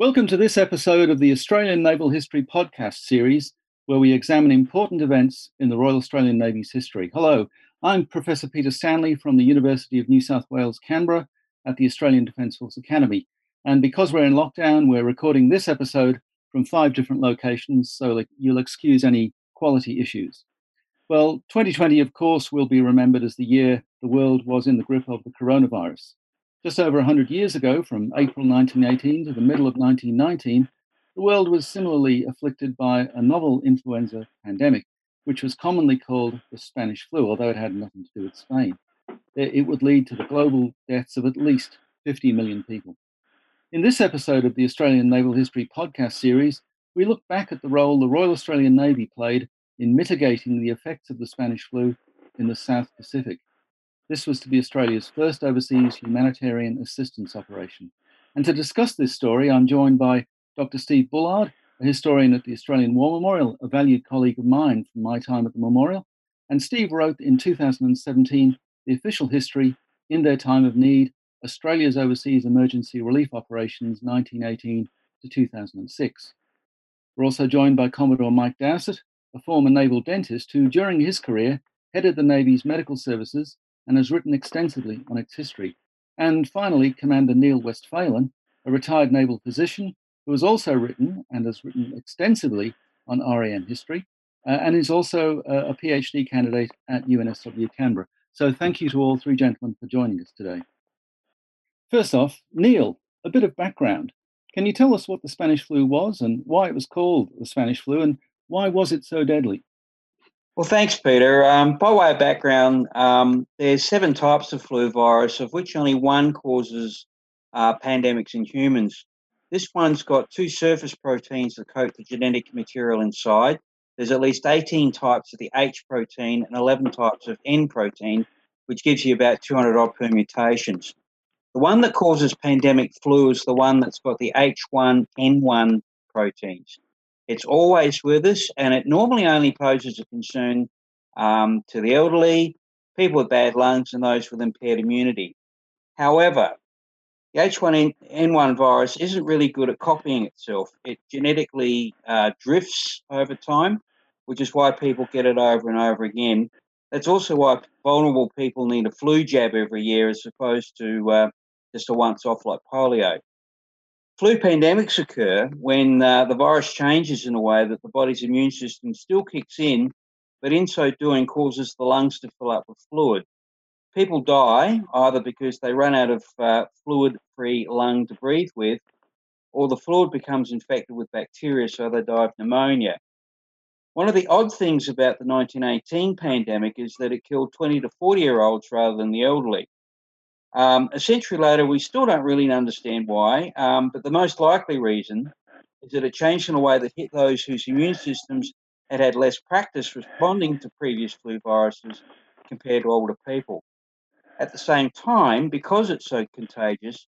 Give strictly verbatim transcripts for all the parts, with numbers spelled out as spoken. Welcome to this episode of the Australian Naval History podcast series, where we examine important events in the Royal Australian Navy's history. Hello, I'm Professor Peter Stanley from the University of New South Wales, Canberra, at the Australian Defence Force Academy. And because we're in lockdown, we're recording this episode from five different locations, so you'll excuse any quality issues. Well, twenty twenty, of course, will be remembered as the year the world was in the grip of the coronavirus. Just over one hundred years ago, from April nineteen eighteen to the middle of nineteen nineteen, the world was similarly afflicted by a novel influenza pandemic, which was commonly called the Spanish flu, although it had nothing to do with Spain. It would lead to the global deaths of at least fifty million people. In this episode of the Australian Naval History podcast series, we look back at the role the Royal Australian Navy played in mitigating the effects of the Spanish flu in the South Pacific. This was to be Australia's first overseas humanitarian assistance operation. And to discuss this story, I'm joined by Doctor Steve Bullard, a historian at the Australian War Memorial, a valued colleague of mine from my time at the memorial. And Steve wrote in two thousand seventeen, the official history, In Their Time of Need, Australia's Overseas Emergency Relief Operations, nineteen eighteen to two thousand six. We're also joined by Commodore Mike Dowsett, a former naval dentist who, during his career, headed the Navy's medical services and has written extensively on its history. And finally, Commander Neil Westphalen, a retired naval physician who has also written and has written extensively on R A N history, uh, and is also a, a PhD candidate at U N S W Canberra. So thank you to all three gentlemen for joining us today. First off, Neil, a bit of background. Can you tell us what the Spanish flu was and why it was called the Spanish flu and why was it so deadly? Well, thanks, Peter. Um, by way of background, um, there's seven types of flu virus, of which only one causes uh, pandemics in humans. This one's got two surface proteins that coat the genetic material inside. There's at least eighteen types of the H protein and eleven types of N protein, which gives you about two hundred odd permutations. The one that causes pandemic flu is the one that's got the H one N one proteins. It's always with us, and it normally only poses a concern um, to the elderly, people with bad lungs, and those with impaired immunity. However, the H one N one virus isn't really good at copying itself. It genetically uh, drifts over time, which is why people get it over and over again. That's also why vulnerable people need a flu jab every year as opposed to uh, just a once-off like polio. Flu pandemics occur when uh, the virus changes in a way that the body's immune system still kicks in, but in so doing causes the lungs to fill up with fluid. People die either because they run out of uh, fluid-free lung to breathe with, or the fluid becomes infected with bacteria, so they die of pneumonia. One of the odd things about the nineteen eighteen pandemic is that it killed twenty to forty-year-olds rather than the elderly. Um, a century later, we still don't really understand why, um, but the most likely reason is that it changed in a way that hit those whose immune systems had had less practice responding to previous flu viruses compared to older people. At the same time, because it's so contagious,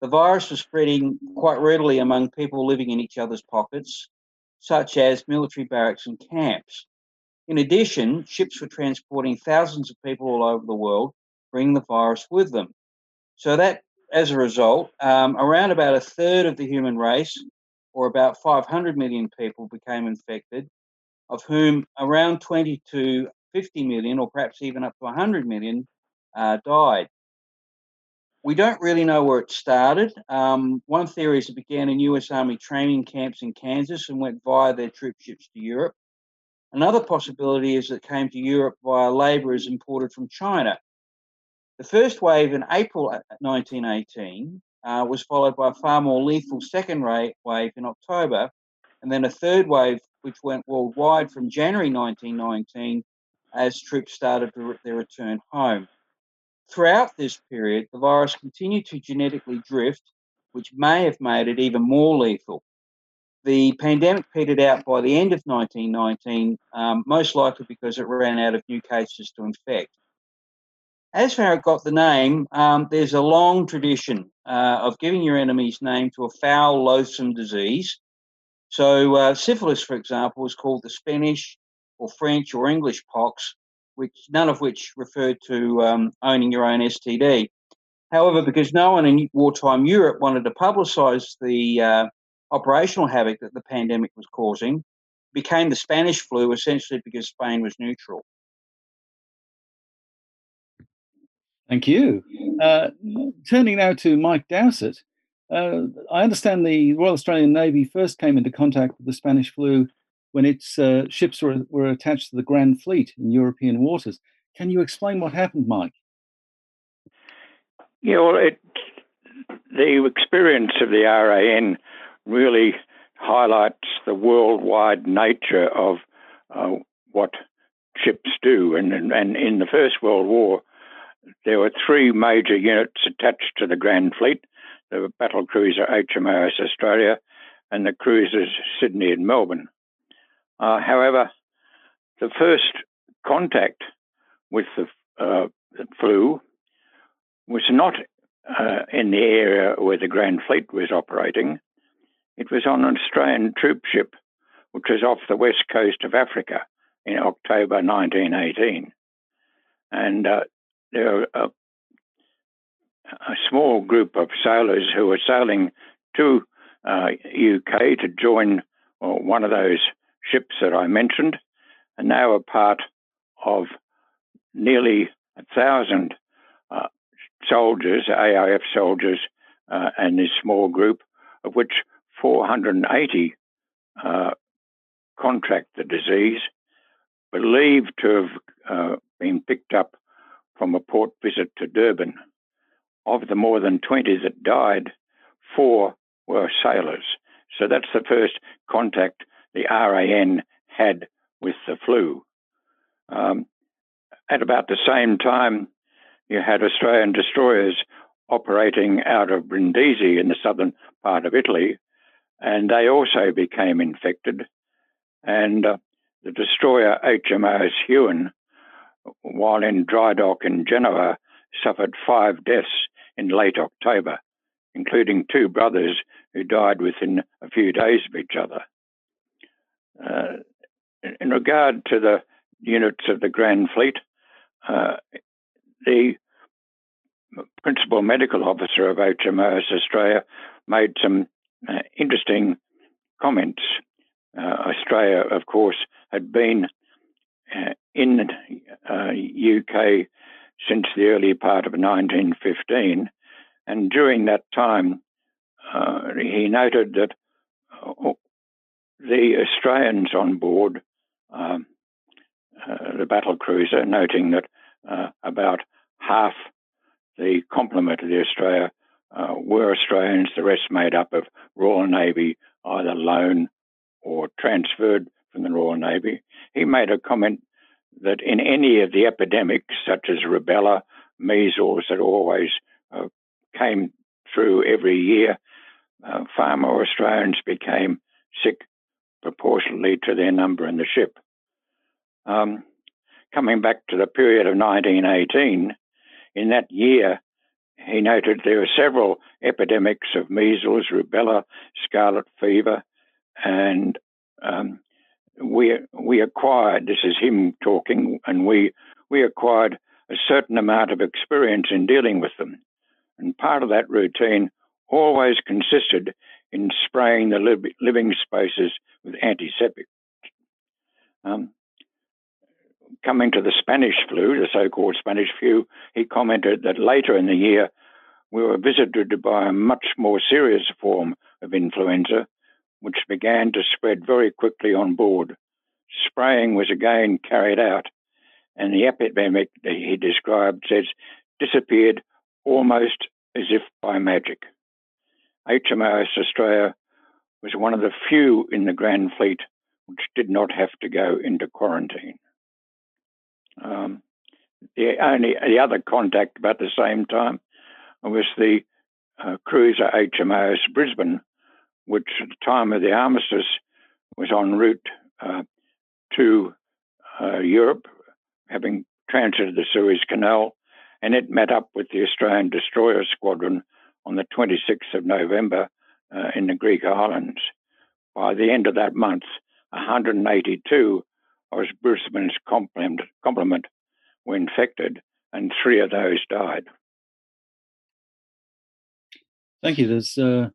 the virus was spreading quite readily among people living in each other's pockets, such as military barracks and camps. In addition, ships were transporting thousands of people all over the world, bringing the virus with them. So that, as a result, um, around about a third of the human race, or about five hundred million people, became infected, of whom around twenty to fifty million, or perhaps even up to one hundred million, uh, died. We don't really know where it started. Um, one theory is it began in U S Army training camps in Kansas and went via their troop ships to Europe. Another possibility is that it came to Europe via labourers imported from China. The first wave in April nineteen eighteen uh, was followed by a far more lethal second wave in October, and then a third wave which went worldwide from January nineteen nineteen as troops started their return home. Throughout this period, the virus continued to genetically drift, which may have made it even more lethal. The pandemic petered out by the end of nineteen nineteen, um, most likely because it ran out of new cases to infect. As for how it got the name, um, there's a long tradition uh, of giving your enemy's name to a foul, loathsome disease. So uh, syphilis, for example, was called the Spanish or French or English pox, which none of which referred to um, owning your own S T D. However, because no one in wartime Europe wanted to publicise the uh, operational havoc that the pandemic was causing became the Spanish flu, essentially because Spain was neutral. Thank you. Uh, turning now to Mike Dowsett, uh, I understand the Royal Australian Navy first came into contact with the Spanish flu when its uh, ships were, were attached to the Grand Fleet in European waters. Can you explain what happened, Mike? Yeah, well, it, the experience of the R A N really highlights the worldwide nature of uh, what ships do. And, and, and in the First World War, there were three major units attached to the Grand Fleet: the battle cruiser H M A S Australia and the cruisers Sydney and Melbourne. Uh, however, the first contact with the, uh, the flu was not uh, in the area where the Grand Fleet was operating. It was on an Australian troop ship, which was off the west coast of Africa in October nineteen eighteen. And uh, there were a, a small group of sailors who were sailing to uh, U K to join well, one of those ships that I mentioned, and they were part of nearly a thousand uh, soldiers, A I F soldiers, uh, and this small group, of which four hundred eighty uh, contract the disease, believed to have uh, been picked up from a port visit to Durban. Of the more than twenty that died, four were sailors. So that's the first contact the R A N had with the flu. Um, at about the same time, you had Australian destroyers operating out of Brindisi in the southern part of Italy, and they also became infected. And uh, the destroyer H M A S Huon, while in dry dock in Genoa, suffered five deaths in late October, including two brothers who died within a few days of each other. Uh, in regard to the units of the Grand Fleet, uh, the principal medical officer of H M A S Australia made some uh, interesting comments. Uh, Australia, of course, had been uh, in the uh, U K since the early part of nineteen fifteen, and during that time, uh, he noted that uh, the Australians on board um, uh, the battle cruiser, noting that uh, about half the complement of the Australia uh, were Australians, the rest made up of Royal Navy, either loan or transferred from the Royal Navy. He made a comment that in any of the epidemics, such as rubella, measles, that always uh, came through every year, uh, far more Australians became sick proportionally to their number in the ship. Um, coming back to the period of nineteen eighteen, in that year, he noted there were several epidemics of measles, rubella, scarlet fever, and um, we we acquired, this is him talking, and we, we acquired a certain amount of experience in dealing with them. And part of that routine always consisted in spraying the li- living spaces with antiseptic. Um, coming to the Spanish flu, the so-called Spanish flu, he commented that later in the year we were visited by a much more serious form of influenza, which began to spread very quickly on board. Spraying was again carried out, and the epidemic that he described says disappeared almost as if by magic. H M A S Australia was one of the few in the Grand Fleet which did not have to go into quarantine. Um, the only the other contact about the same time was the uh, cruiser H M A S Brisbane, which at the time of the armistice was en route uh, to uh, Europe, having transited the Suez Canal, and it met up with the Australian destroyer squadron on the twenty-sixth of November uh, in the Greek islands. By the end of that month, one hundred eighty-two of Brisbane's complement, complement were infected, and three of those died. Thank you. There's uh,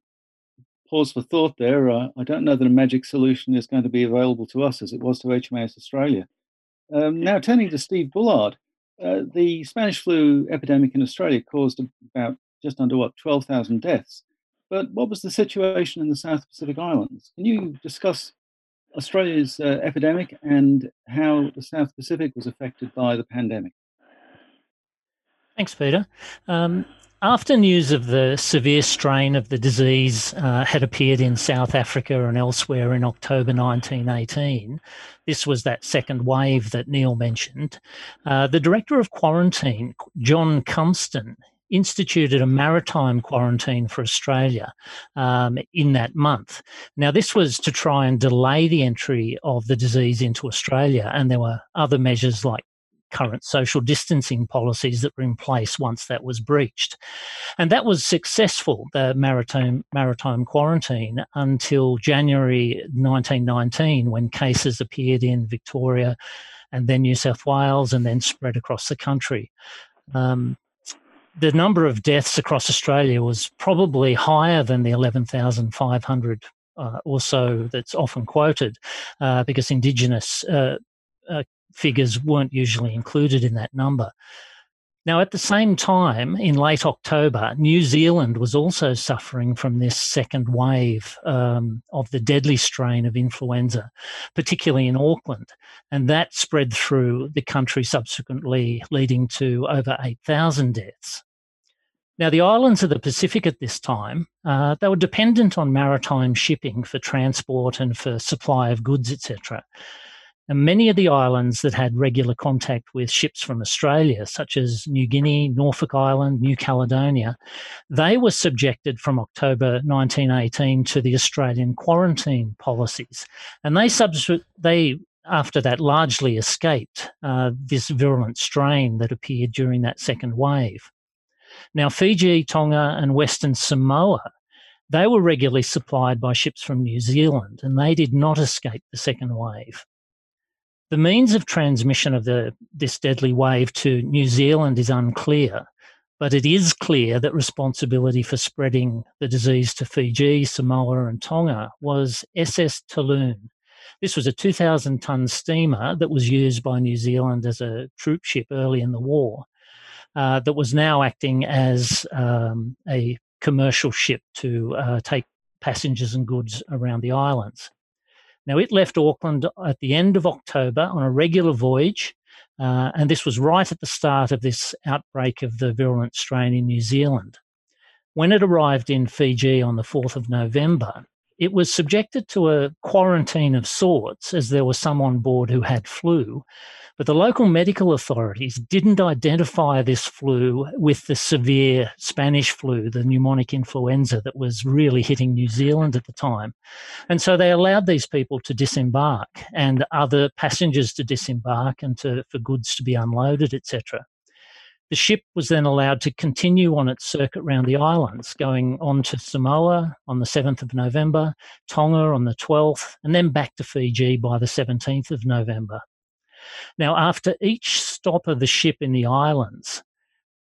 pause for thought there. Uh, I don't know that a magic solution is going to be available to us as it was to H M A S Australia. Um, now, turning to Steve Bullard, uh, the Spanish flu epidemic in Australia caused about just under, what, twelve thousand deaths. But what was the situation in the South Pacific Islands? Can you discuss Australia's uh, epidemic and how the South Pacific was affected by the pandemic? Thanks, Peter. Um, after news of the severe strain of the disease uh, had appeared in South Africa and elsewhere in October nineteen eighteen, this was that second wave that Neil mentioned, uh, the Director of Quarantine, John Cumston, instituted a maritime quarantine for Australia um, in that month. Now, this was to try and delay the entry of the disease into Australia, and there were other measures like current social distancing policies that were in place once that was breached. And that was successful, the maritime, maritime quarantine, until January nineteen nineteen, when cases appeared in Victoria and then New South Wales and then spread across the country. Um, The number of deaths across Australia was probably higher than the eleven thousand five hundred uh, or so that's often quoted, uh, because Indigenous uh, uh, figures weren't usually included in that number. Now, at the same time, in late October, New Zealand was also suffering from this second wave um, of the deadly strain of influenza, particularly in Auckland, and that spread through the country subsequently, leading to over eight thousand deaths. Now, the islands of the Pacific at this time, uh, they were dependent on maritime shipping for transport and for supply of goods, et cetera. And many of the islands that had regular contact with ships from Australia, such as New Guinea, Norfolk Island, New Caledonia, they were subjected from October nineteen eighteen to the Australian quarantine policies. And they, they after that, largely escaped uh, this virulent strain that appeared during that second wave. Now, Fiji, Tonga and Western Samoa, they were regularly supplied by ships from New Zealand, and they did not escape the second wave. The means of transmission of the, this deadly wave to New Zealand is unclear, but it is clear that responsibility for spreading the disease to Fiji, Samoa and Tonga was S S Talune. This was a two thousand tonne steamer that was used by New Zealand as a troop ship early in the war, uh, that was now acting as um, a commercial ship to uh, take passengers and goods around the islands. Now, it left Auckland at the end of October on a regular voyage, uh, and this was right at the start of this outbreak of the virulent strain in New Zealand. When it arrived in Fiji on the fourth of November, it was subjected to a quarantine of sorts, as there were some on board who had flu, but the local medical authorities didn't identify this flu with the severe Spanish flu, the pneumonic influenza that was really hitting New Zealand at the time. And so they allowed these people to disembark and other passengers to disembark and to, for goods to be unloaded, et cetera. The ship was then allowed to continue on its circuit round the islands, going on to Samoa on the seventh of November, Tonga on the twelfth, and then back to Fiji by the seventeenth of November. Now, after each stop of the ship in the islands,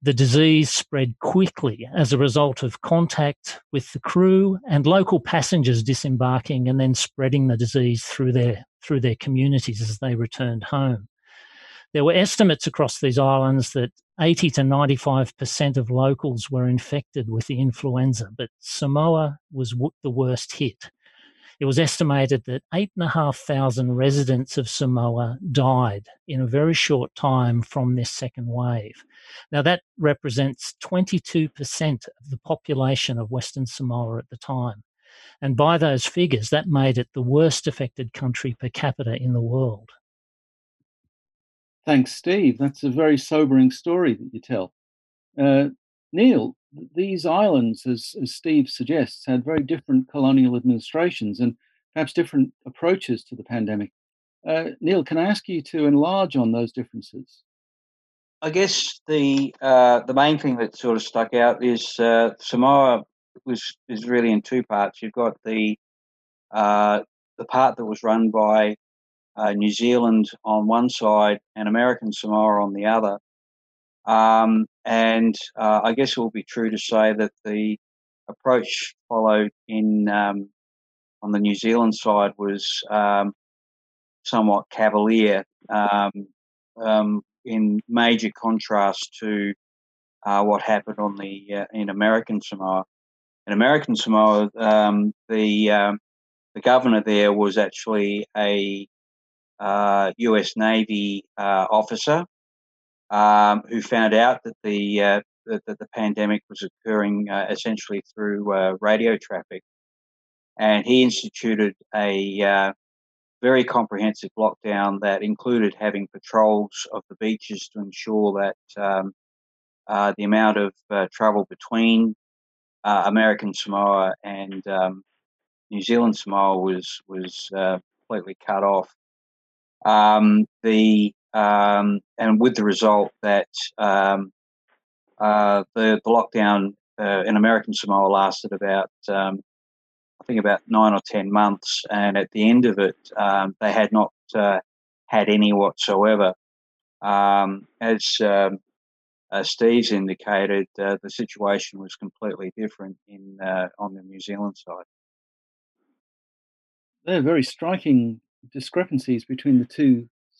the disease spread quickly as a result of contact with the crew and local passengers disembarking and then spreading the disease through their, through their communities as they returned home. There were estimates across these islands that eighty to ninety-five percent of locals were infected with the influenza, but Samoa was w the worst hit. It was estimated that eight thousand five hundred residents of Samoa died in a very short time from this second wave. Now, that represents twenty-two percent of the population of Western Samoa at the time. And by those figures, that made it the worst affected country per capita in the world. Thanks, Steve. That's a very sobering story that you tell. Uh, Neil, these islands, as, as Steve suggests, had very different colonial administrations and perhaps different approaches to the pandemic. Uh, Neil, can I ask you to enlarge on those differences? I guess the, uh, the main thing that sort of stuck out is uh, Samoa was, is really in two parts. You've got the, uh, the part that was run by Uh, New Zealand on one side and American Samoa on the other. Um, and uh, I guess it will be true to say that the approach followed in um, on the New Zealand side was um, somewhat cavalier, um, um, in major contrast to uh, what happened on the uh, in American Samoa. In American Samoa, um, the um, the governor there was actually a uh, U S Navy uh, officer um, who found out that the uh, that, that the pandemic was occurring uh, essentially through uh, radio traffic, and he instituted a uh, very comprehensive lockdown that included having patrols of the beaches to ensure that um, uh, the amount of uh, travel between Uh, American Samoa and um, New Zealand Samoa was was uh, completely cut off. Um, the um, and with the result that um, uh, the, the lockdown uh, in American Samoa lasted about um, I think about nine or ten months, and at the end of it, um, they had not uh, had any whatsoever. Um, as um, As Steve's indicated, uh, the situation was completely different in uh, on the New Zealand side. There are very striking discrepancies between the two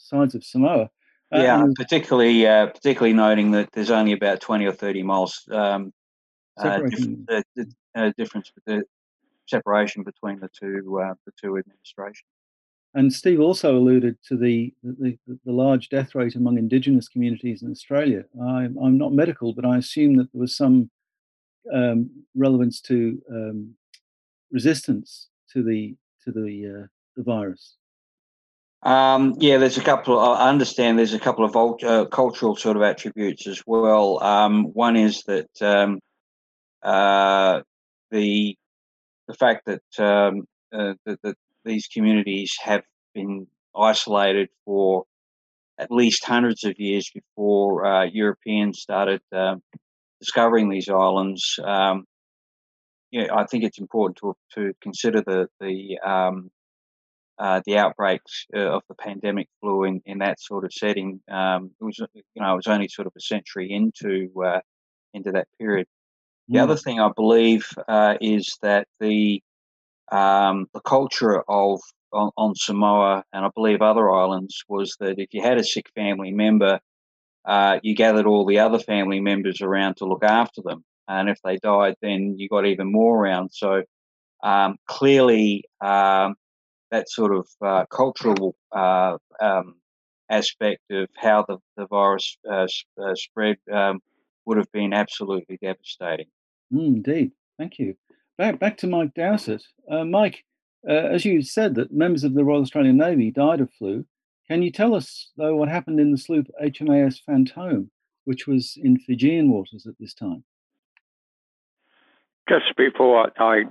sides of Samoa. Uh, yeah, particularly uh, particularly noting that there's only about twenty or thirty miles um, uh, dif- uh, uh, difference, the separation between the two uh, the two administrations. And Steve also alluded to the, the, the large death rate among Indigenous communities in Australia. I, I'm not medical, but I assume that there was some um, relevance to um, resistance to the to the uh, the virus. Um, yeah, there's a couple. I understand there's a couple of old, uh, cultural sort of attributes as well. Um, one is that um, uh, the the fact that um, uh, that, that these communities have been isolated for at least hundreds of years before uh, Europeans started uh, discovering these islands. Um, you know, I think it's important to to consider the the um, uh, the outbreaks uh, of the pandemic flu in, in that sort of setting. Um, it was you know it was only sort of a century into uh, into that period. The mm. other thing I believe uh, is that the Um, the culture of on, on Samoa, and I believe other islands, was that if you had a sick family member, uh, you gathered all the other family members around to look after them. And if they died, then you got even more around. So um, clearly um, that sort of uh, cultural uh, um, aspect of how the, the virus uh, uh, spread um, would have been absolutely devastating. Indeed. Thank you. Back, back to Mike Dowsett. Uh, Mike, uh, as you said that members of the Royal Australian Navy died of flu, can you tell us, though, what happened in the sloop H M A S Fantome, which was in Fijian waters at this time? Just before I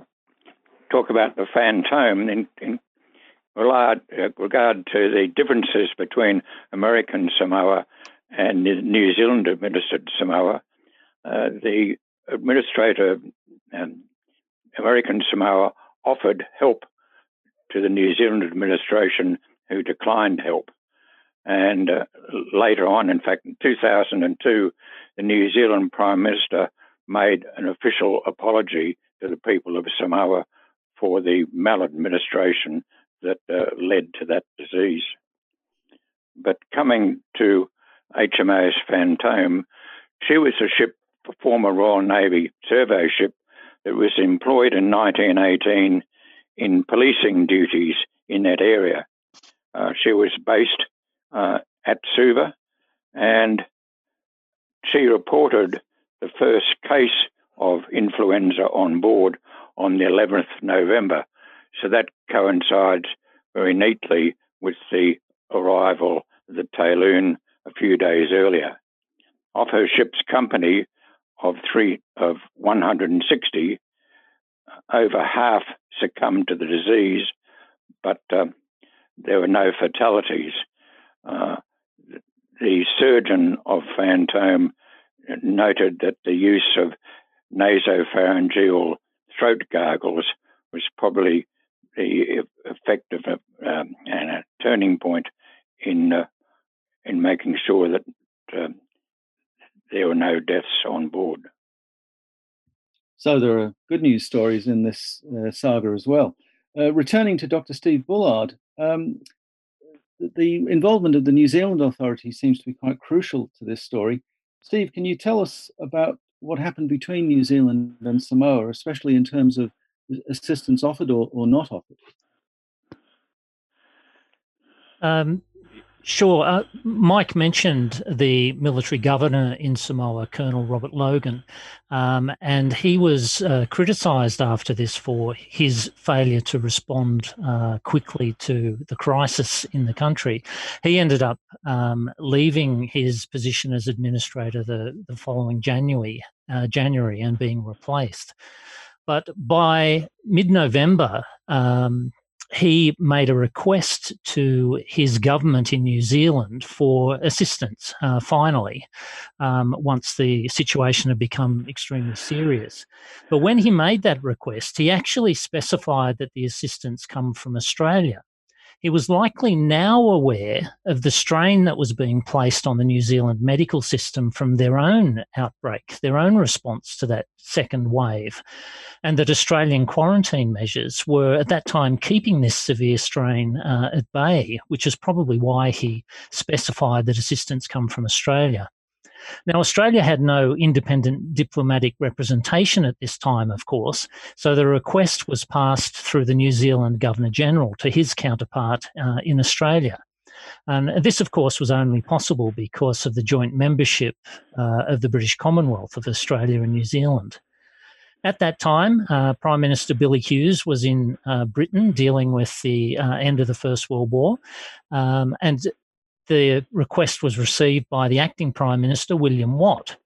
talk about the Fantome, in, in regard, uh, regard to the differences between American Samoa and New Zealand-administered Samoa, uh, the administrator um, American Samoa offered help to the New Zealand administration, who declined help. And uh, later on, in fact, in two thousand two, the New Zealand Prime Minister made an official apology to the people of Samoa for the maladministration that uh, led to that disease. But coming to H M A S Fantome, she was a ship, a former Royal Navy survey ship, that was employed in nineteen eighteen in policing duties in that area. Uh, she was based uh, at Suva, and she reported the first case of influenza on board on the eleventh of November. So that coincides very neatly with the arrival of the Talune a few days earlier. Of her ship's company of three of one hundred sixty, over half succumbed to the disease, but uh, there were no fatalities. Uh, the surgeon of Fantome noted that the use of nasopharyngeal throat gargles was probably the effective um, and a turning point in uh, in making sure that Uh, there were no deaths on board. So there are good news stories in this uh, saga as well. Uh, returning to Doctor Steve Bullard, um, the involvement of the New Zealand Authority seems to be quite crucial to this story. Steve, can you tell us about what happened between New Zealand and Samoa, especially in terms of assistance offered or, or not offered? Um, sure. Uh, Mike mentioned the military governor in Samoa, Colonel Robert Logan, um, and he was uh, criticised after this for his failure to respond uh, quickly to the crisis in the country. He ended up um, leaving his position as administrator the, the following January, uh, January and being replaced. But by mid-November, um, he made a request to his government in New Zealand for assistance, uh, finally, um, once the situation had become extremely serious. But when he made that request, he actually specified that the assistance come from Australia. He was likely now aware of the strain that was being placed on the New Zealand medical system from their own outbreak, their own response to that second wave, and that Australian quarantine measures were at that time keeping this severe strain uh, at bay, which is probably why he specified that assistance come from Australia. Now, Australia had no independent diplomatic representation at this time, of course, so the request was passed through the New Zealand Governor-General to his counterpart uh, in Australia. And this, of course, was only possible because of the joint membership uh, of the British Commonwealth of Australia and New Zealand. At that time, uh, Prime Minister Billy Hughes was in uh, Britain dealing with the uh, end of the First World War, um, and the request was received by the acting Prime Minister, William Watt.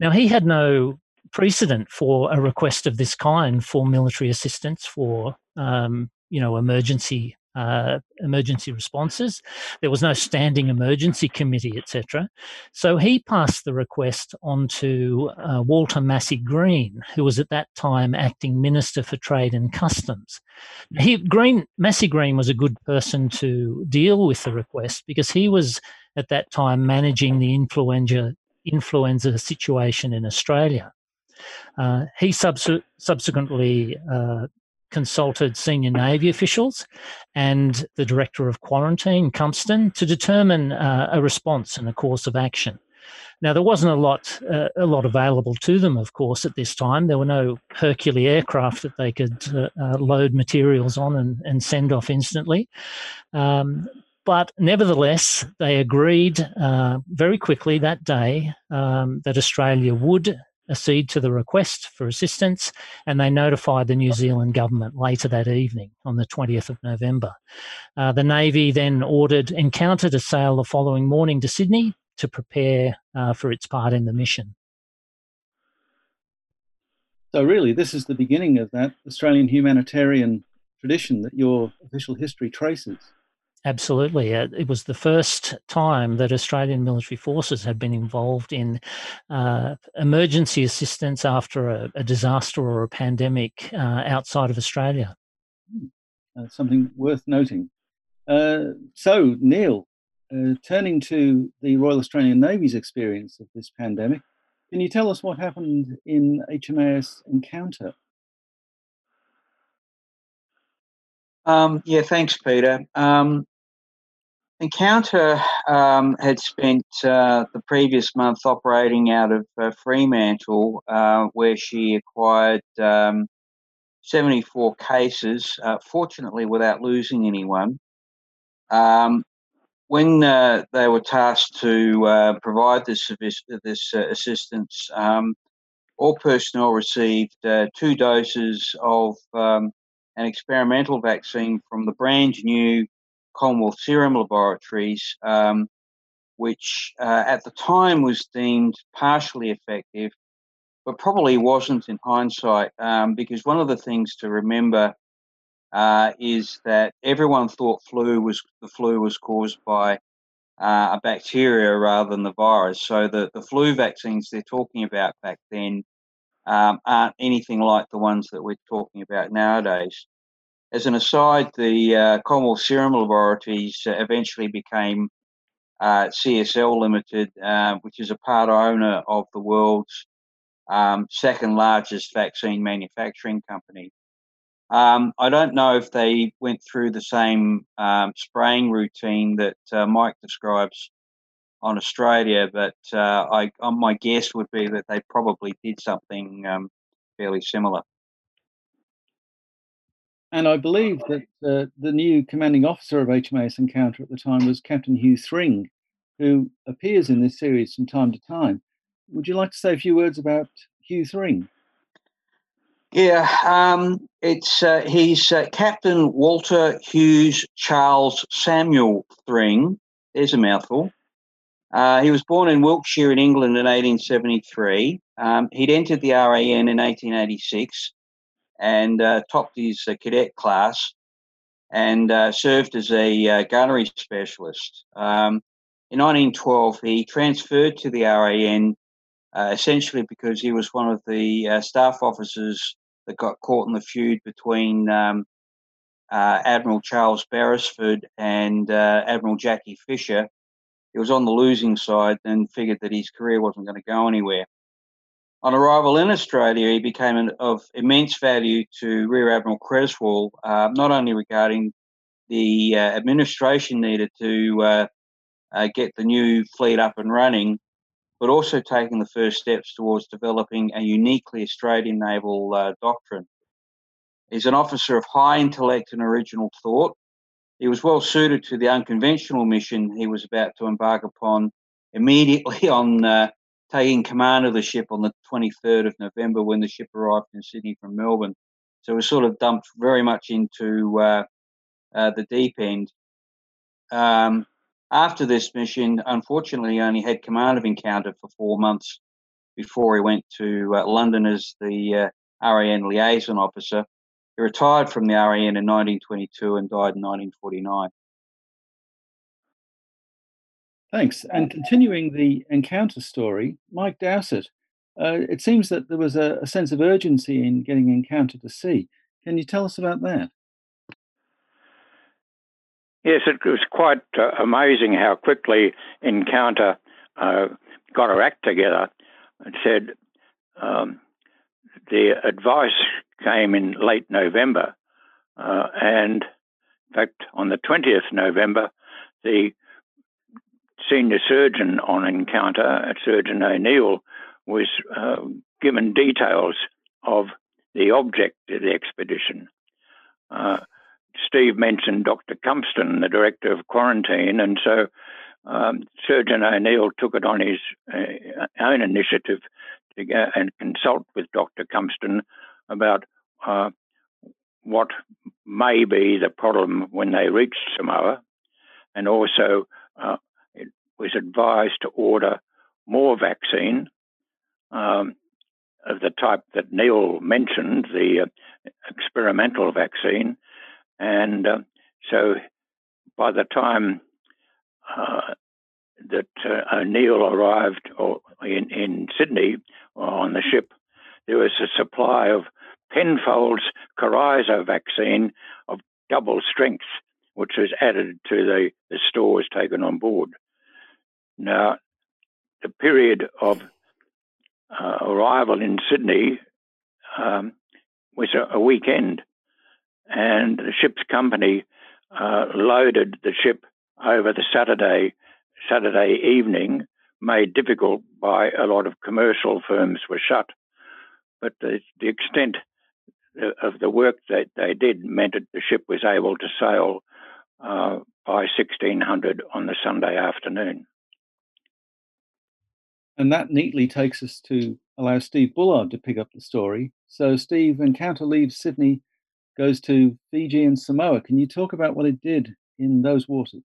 Now, he had no precedent for a request of this kind for military assistance for, um, you know, emergency uh, emergency responses. There was no standing emergency committee, et cetera. So he passed the request on to uh, Walter Massey Green, who was at that time acting Minister for Trade and Customs. He, Green, Massey Green was a good person to deal with the request because he was at that time managing the influenza, influenza situation in Australia. Uh, he subs- subsequently uh, consulted senior Navy officials and the Director of Quarantine, Cumston, to determine uh, a response and a course of action. Now, there wasn't a lot, uh, a lot available to them, of course, at this time. There were no Hercules aircraft that they could uh, uh, load materials on and, and send off instantly. Um, But nevertheless, they agreed uh, very quickly that day um, that Australia would accede to the request for assistance, and they notified the New Zealand government later that evening on the twentieth of November. Uh, the Navy then ordered Encounter to sail the following morning to Sydney to prepare uh, for its part in the mission. So really, this is the beginning of that Australian humanitarian tradition that your official history traces. Absolutely. It was the first time that Australian military forces had been involved in uh, emergency assistance after a, a disaster or a pandemic uh, outside of Australia. Uh, something worth noting. Uh, so, Neil, uh, turning to the Royal Australian Navy's experience of this pandemic, can you tell us what happened in H M A S Encounter? Um, yeah, thanks, Peter. Um, Encounter um, had spent uh, the previous month operating out of uh, Fremantle, uh, where she acquired um, seventy-four cases, uh, fortunately without losing anyone. Um, when uh, they were tasked to uh, provide this, this uh, assistance, um, all personnel received uh, two doses of um, an experimental vaccine from the brand new Commonwealth Serum Laboratories, um, which uh, at the time was deemed partially effective, but probably wasn't in hindsight, um, because one of the things to remember uh, is that everyone thought flu was the flu was caused by uh, a bacteria rather than the virus. So the, the flu vaccines they're talking about back then Um, aren't anything like the ones that we're talking about nowadays. As an aside, the uh, Commonwealth Serum Laboratories uh, eventually became uh, C S L Limited, uh, which is a part owner of the world's um, second largest vaccine manufacturing company. Um, I don't know if they went through the same um, spraying routine that uh, Mike describes on Australia, but uh, I, my guess would be that they probably did something um, fairly similar. And I believe that uh, the new commanding officer of H M A S Encounter at the time was Captain Hugh Thring, who appears in this series from time to time. Would you like to say a few words about Hugh Thring? Yeah, um, it's uh, he's uh, Captain Walter Hughes Charles Samuel Thring. There's a mouthful. Uh, he was born in Wiltshire in England in eighteen seventy-three. Um, he'd entered the R A N in eighteen eighty-six and uh, topped his uh, cadet class and uh, served as a uh, gunnery specialist. Um, in nineteen twelve, he transferred to the R A N uh, essentially because he was one of the uh, staff officers that got caught in the feud between um, uh, Admiral Charles Beresford and uh, Admiral Jackie Fisher. He was on the losing side and figured that his career wasn't going to go anywhere. On arrival in Australia, he became an, of immense value to Rear Admiral Creswell, uh, not only regarding the uh, administration needed to uh, uh, get the new fleet up and running, but also taking the first steps towards developing a uniquely Australian naval uh, doctrine. He's an officer of high intellect and original thought. He was well suited to the unconventional mission he was about to embark upon immediately on uh, taking command of the ship on the twenty-third of November when the ship arrived in Sydney from Melbourne. So it was sort of dumped very much into uh, uh, the deep end. Um, after this mission, unfortunately, he only had command of Encounter for four months before he went to uh, London as the uh, R A N liaison officer. He retired from the R A N in nineteen twenty-two and died in nineteen forty-nine. Thanks. And continuing the Encounter story, Mike Dowsett, uh, it seems that there was a, a sense of urgency in getting Encounter to sea. Can you tell us about that? Yes, it was quite uh, amazing how quickly Encounter uh, got her act together and said um, the advice came in late November, uh, and in fact, on the twentieth of November, the senior surgeon on Encounter, Surgeon O'Neill, was uh, given details of the object of the expedition. Uh, Steve mentioned Doctor Cumston, the director of quarantine, and so um, Surgeon O'Neill took it on his uh, own initiative to go and consult with Doctor Cumston about uh, what may be the problem when they reached Samoa, and also uh, it was advised to order more vaccine um, of the type that Neil mentioned, the uh, experimental vaccine. And uh, so by the time uh, that uh, O'Neill arrived or in, in Sydney on the ship, there was a supply of Penfold's Coryza vaccine of double strength, which was added to the, the stores taken on board. Now, the period of uh, arrival in Sydney um, was a, a weekend, and the ship's company uh, loaded the ship over the Saturday, Saturday evening, made difficult by a lot of commercial firms were shut. But the, the extent of the work that they did meant that the ship was able to sail uh, by sixteen hundred on the Sunday afternoon. And that neatly takes us to allow Steve Bullard to pick up the story. So, Steve, Encounter leaves Sydney, goes to Fiji and Samoa. Can you talk about what it did in those waters?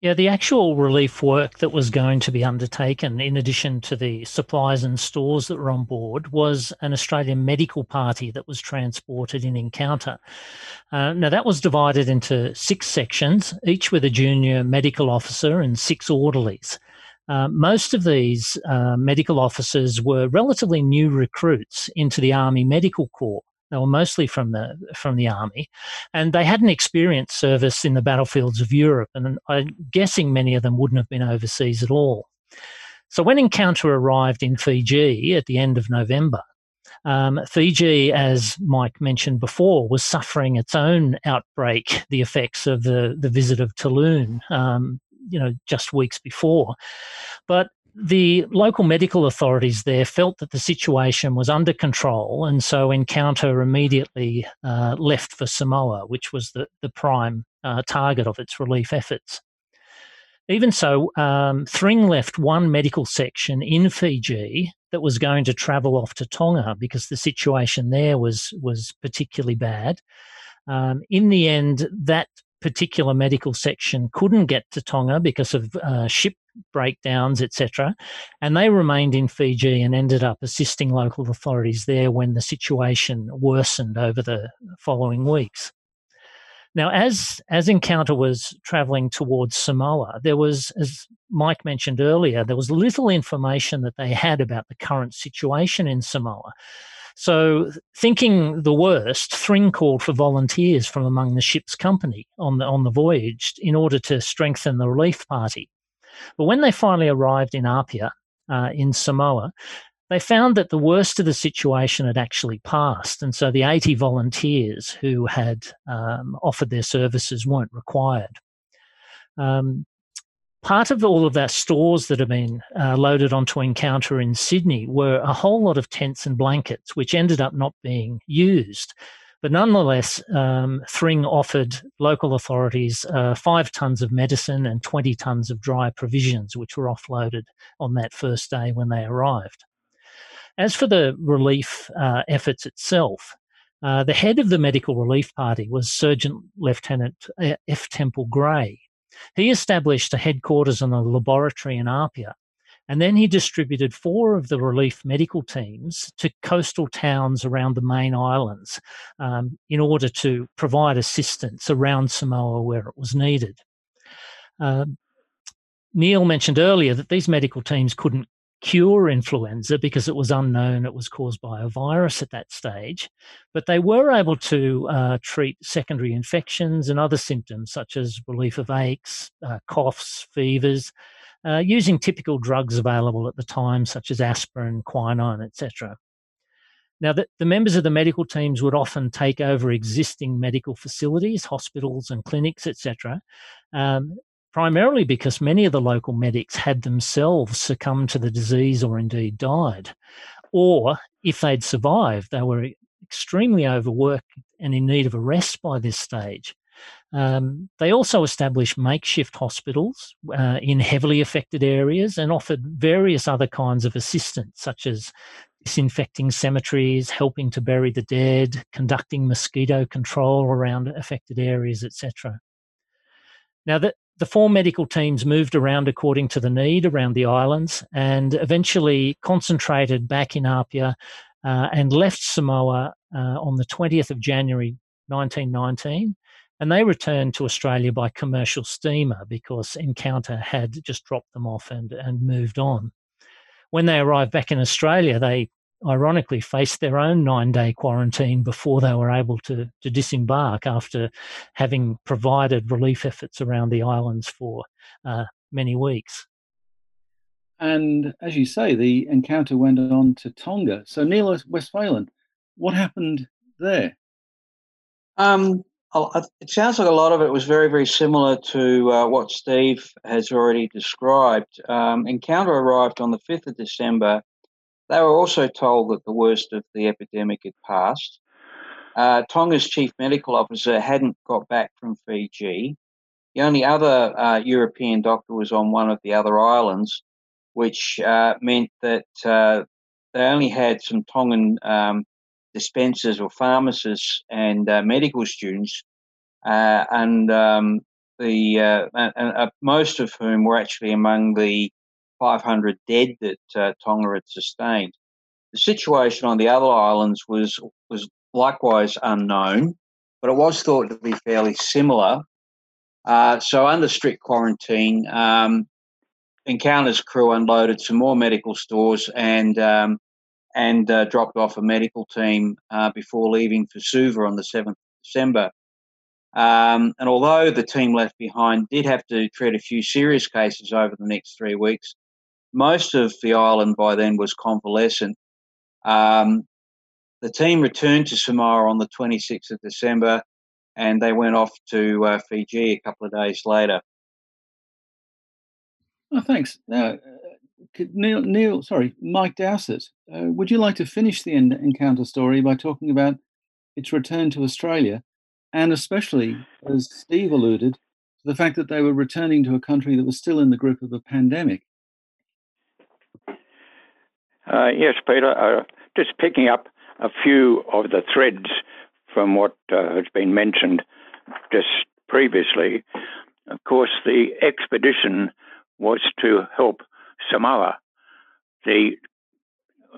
Yeah, the actual relief work that was going to be undertaken, in addition to the supplies and stores that were on board, was an Australian medical party that was transported in Encounter. Uh, now, that was divided into six sections, each with a junior medical officer and six orderlies. Uh, most of these uh, medical officers were relatively new recruits into the Army Medical Corps. They were mostly from the from the army, and they hadn't experienced service in the battlefields of Europe, and I'm guessing many of them wouldn't have been overseas at all. So when Encounter arrived in Fiji at the end of November, um, Fiji, as Mike mentioned before, was suffering its own outbreak, the effects of the, the visit of Talune, um, you know, just weeks before. But the local medical authorities there felt that the situation was under control, and so Encounter immediately uh, left for Samoa, which was the, the prime uh, target of its relief efforts. Even so, um, Thring left one medical section in Fiji that was going to travel off to Tonga because the situation there was, was particularly bad. Um, in the end, that particular medical section couldn't get to Tonga because of uh, ship breakdowns, et cetera, and they remained in Fiji and ended up assisting local authorities there when the situation worsened over the following weeks. Now, as, as Encounter was travelling towards Samoa, there was, as Mike mentioned earlier, there was little information that they had about the current situation in Samoa. So, thinking the worst, Thring called for volunteers from among the ship's company on the, on the voyage in order to strengthen the relief party. But when they finally arrived in Apia, uh, in Samoa, they found that the worst of the situation had actually passed, and so the eighty volunteers who had um, offered their services weren't required. Um, Part of all of that stores that have been uh, loaded onto Encounter in Sydney were a whole lot of tents and blankets, which ended up not being used. But nonetheless, um, Thring offered local authorities uh, five tonnes of medicine and twenty tonnes of dry provisions, which were offloaded on that first day when they arrived. As for the relief uh, efforts itself, uh, the head of the medical relief party was Surgeon Lieutenant F. Temple Gray. He established a headquarters and a laboratory in Apia, and then he distributed four of the relief medical teams to coastal towns around the main islands um, in order to provide assistance around Samoa where it was needed. Uh, Neil mentioned earlier that these medical teams couldn't cure influenza because it was unknown it was caused by a virus at that stage, but they were able to uh, treat secondary infections and other symptoms such as relief of aches, uh, coughs, fevers, uh, using typical drugs available at the time such as aspirin, quinine, et cetera. Now, the, the members of the medical teams would often take over existing medical facilities, hospitals and clinics, et cetera, um, primarily because many of the local medics had themselves succumbed to the disease or indeed died. Or if they'd survived, they were extremely overworked and in need of a rest by this stage. Um, they also established makeshift hospitals uh, in heavily affected areas and offered various other kinds of assistance, such as disinfecting cemeteries, helping to bury the dead, conducting mosquito control around affected areas, et cetera. Now, that The four medical teams moved around according to the need around the islands and eventually concentrated back in Apia uh, and left Samoa uh, on the twentieth of January nineteen nineteen, and they returned to Australia by commercial steamer because Encounter had just dropped them off and, and moved on. When they arrived back in Australia, they ironically faced their own nine-day quarantine before they were able to, to disembark after having provided relief efforts around the islands for uh, many weeks. And as you say, the Encounter went on to Tonga. So Neil Westphalen, what happened there? Um, it sounds like a lot of it was very, very similar to uh, what Steve has already described. Um, Encounter arrived on the fifth of December. They were also told that the worst of the epidemic had passed. Uh, Tonga's chief medical officer hadn't got back from Fiji. The only other uh, European doctor was on one of the other islands, which uh, meant that uh, they only had some Tongan um, dispensers or pharmacists and uh, medical students, uh, and um, the uh, and, uh, most of whom were actually among the five hundred dead that uh, Tonga had sustained. The situation on the other islands was was likewise unknown, but it was thought to be fairly similar. Uh, so under strict quarantine, um, Encounter's crew unloaded some more medical stores and um, and uh, dropped off a medical team uh, before leaving for Suva on the seventh of December. Um, and although the team left behind did have to treat a few serious cases over the next three weeks, Most of the island by then was convalescent. Um, the team returned to Samoa on the twenty-sixth of December, and they went off to uh, Fiji a couple of days later. Oh, thanks. Uh, Neil, Neil, sorry, Mike Dowsett, uh, would you like to finish the Encounter story by talking about its return to Australia, and especially, as Steve alluded, to the fact that they were returning to a country that was still in the grip of a pandemic? Uh, yes, Peter, uh, just picking up a few of the threads from what uh, has been mentioned just previously. Of course, the expedition was to help Samoa. The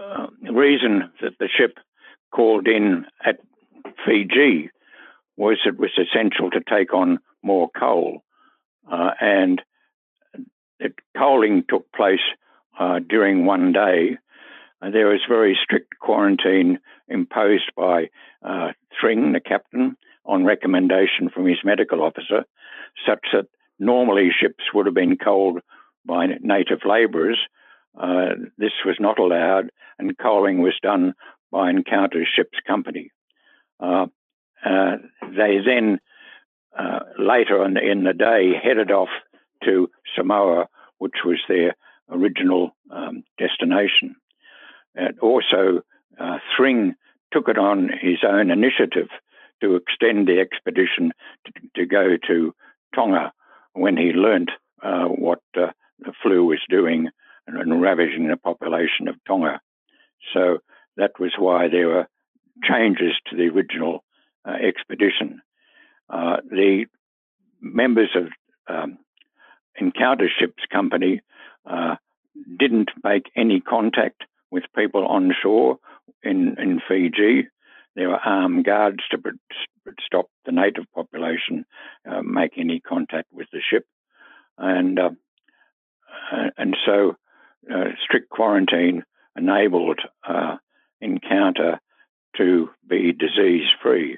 uh, reason that the ship called in at Fiji was it was essential to take on more coal, uh, and it, coaling took place uh, during one day. And there was very strict quarantine imposed by uh, Thring, the captain, on recommendation from his medical officer, such that normally ships would have been coaled by native labourers. Uh, this was not allowed, and coaling was done by Encounter Ships Company. Uh, uh, they then, uh, later in the, in the day, headed off to Samoa, which was their original um, destination. And also, uh, Thring took it on his own initiative to extend the expedition to, to go to Tonga when he learnt uh, what uh, the flu was doing and, and ravaging the population of Tonga. So that was why there were changes to the original uh, expedition. Uh, the members of um, Encounter Ships Company uh, didn't make any contact with people on shore in, in Fiji. There were armed guards to stop the native population uh, make any contact with the ship. And uh, and so uh, strict quarantine enabled uh, Encounter to be disease-free.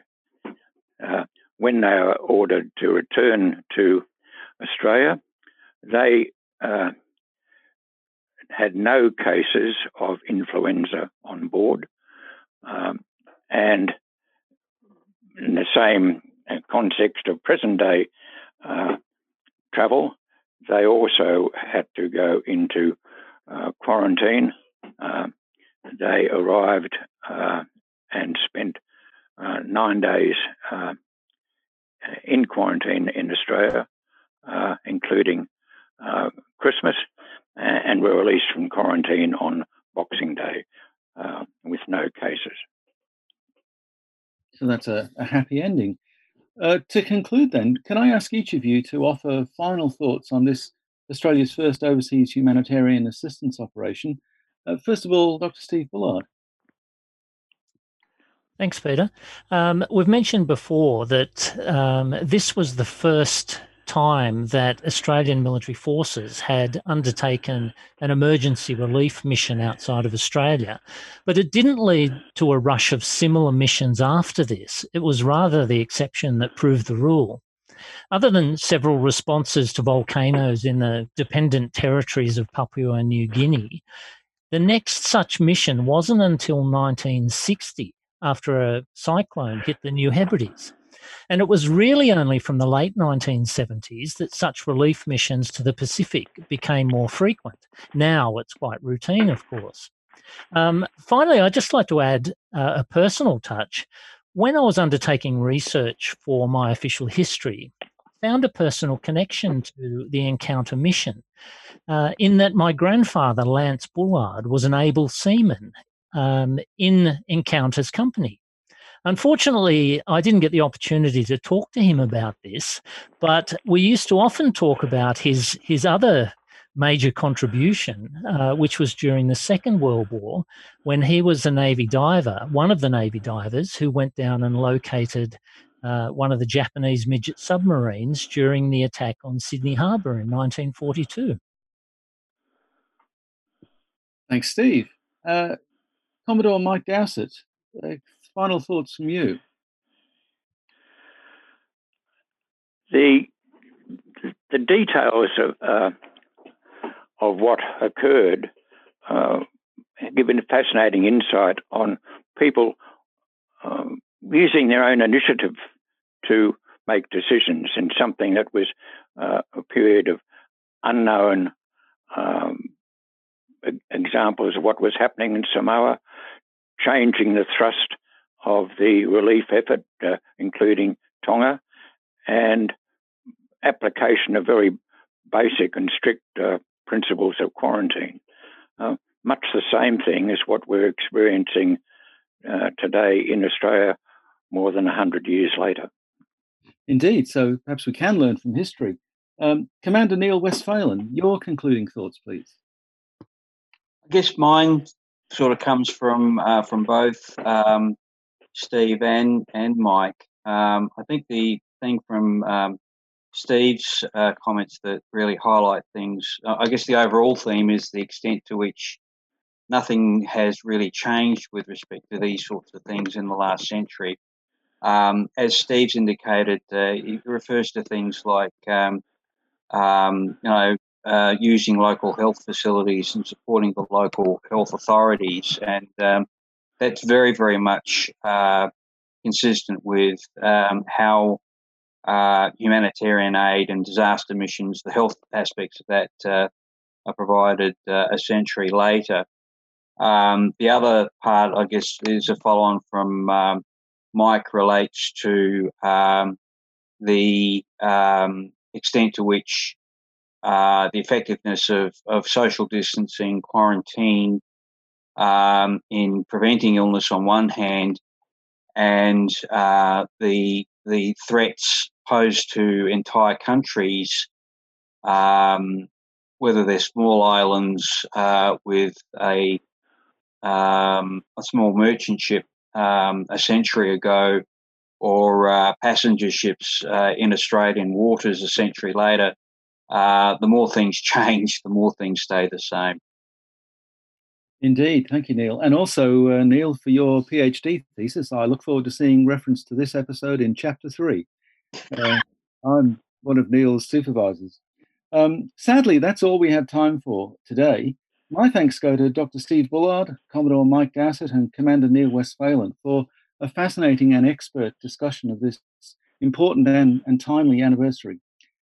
Uh, when they were ordered to return to Australia, they uh, had no cases of influenza on board, um, and in the same context of present-day uh, travel, they also had to go into uh, quarantine. Uh, they arrived uh, and spent uh, nine days uh, in quarantine in Australia, uh, including uh, Christmas, and were released from quarantine on Boxing Day uh, with no cases. So that's a, a happy ending. Uh, to conclude then, can I ask each of you to offer final thoughts on this, Australia's first overseas humanitarian assistance operation? Uh, first of all, Doctor Steve Bullard. Thanks, Peter. Um, we've mentioned before that um, this was the first time that Australian military forces had undertaken an emergency relief mission outside of Australia. But it didn't lead to a rush of similar missions after this. It was rather the exception that proved the rule. Other than several responses to volcanoes in the dependent territories of Papua New Guinea, the next such mission wasn't until nineteen sixty, after a cyclone hit the New Hebrides. And it was really only from the late nineteen seventies that such relief missions to the Pacific became more frequent. Now it's quite routine, of course. Um, finally, I'd just like to add uh, a personal touch. When I was undertaking research for my official history, I found a personal connection to the Encounter mission, uh, in that my grandfather, Lance Bullard, was an able seaman um, in Encounter's company. Unfortunately, I didn't get the opportunity to talk to him about this, but we used to often talk about his, his other major contribution, uh, which was during the Second World War, when he was a Navy diver, one of the Navy divers who went down and located uh, one of the Japanese midget submarines during the attack on Sydney Harbour in nineteen forty-two. Thanks, Steve. Uh, Commodore Mike Dowsett, uh, final thoughts from you. The the details of uh, of what occurred uh, given fascinating insight on people um, using their own initiative to make decisions in something that was uh, a period of unknown um, examples of what was happening in Samoa, changing the thrust of the relief effort, uh, including Tonga, and application of very basic and strict uh, principles of quarantine. Uh, much the same thing is what we're experiencing uh, today in Australia more than one hundred years later. Indeed, so perhaps we can learn from history. Um, Commander Neil Westphalen, your concluding thoughts, please. I guess mine sort of comes from uh, from both um, Steve and, and Mike. Um, I think the thing from um, Steve's uh, comments that really highlight things, I guess the overall theme is the extent to which nothing has really changed with respect to these sorts of things in the last century. Um, as Steve's indicated, uh, he refers to things like, um, um, you know, uh, using local health facilities and supporting the local health authorities. And um, that's very, very much uh, consistent with um, how uh, humanitarian aid and disaster missions, the health aspects of that uh, are provided uh, a century later. Um, the other part, I guess, is a follow-on from um, Mike relates to um, the um, extent to which uh, the effectiveness of, of social distancing, quarantine, um, in preventing illness on one hand, and uh, the the threats posed to entire countries, um, whether they're small islands uh, with a um, a small merchant ship Um, a century ago, or uh, passenger ships uh, in Australian waters a century later, uh, the more things change, the more things stay the same. Indeed. Thank you, Neil. And also, uh, Neil, for your PhD thesis, I look forward to seeing reference to this episode in Chapter three. Uh, I'm one of Neil's supervisors. Um, sadly, that's all we had time for today. My thanks go to Doctor Steve Bullard, Commodore Mike Dowsett and Commander Neil Westphalen for a fascinating and expert discussion of this important and, and timely anniversary.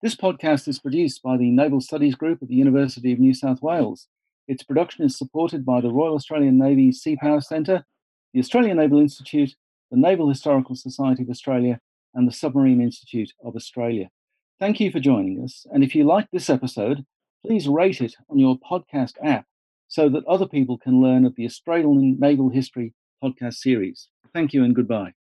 This podcast is produced by the Naval Studies Group at the University of New South Wales. Its production is supported by the Royal Australian Navy Sea Power Centre, the Australian Naval Institute, the Naval Historical Society of Australia and the Submarine Institute of Australia. Thank you for joining us, and if you like this episode, please rate it on your podcast app so that other people can learn of the Australian Naval History podcast series. Thank you and goodbye.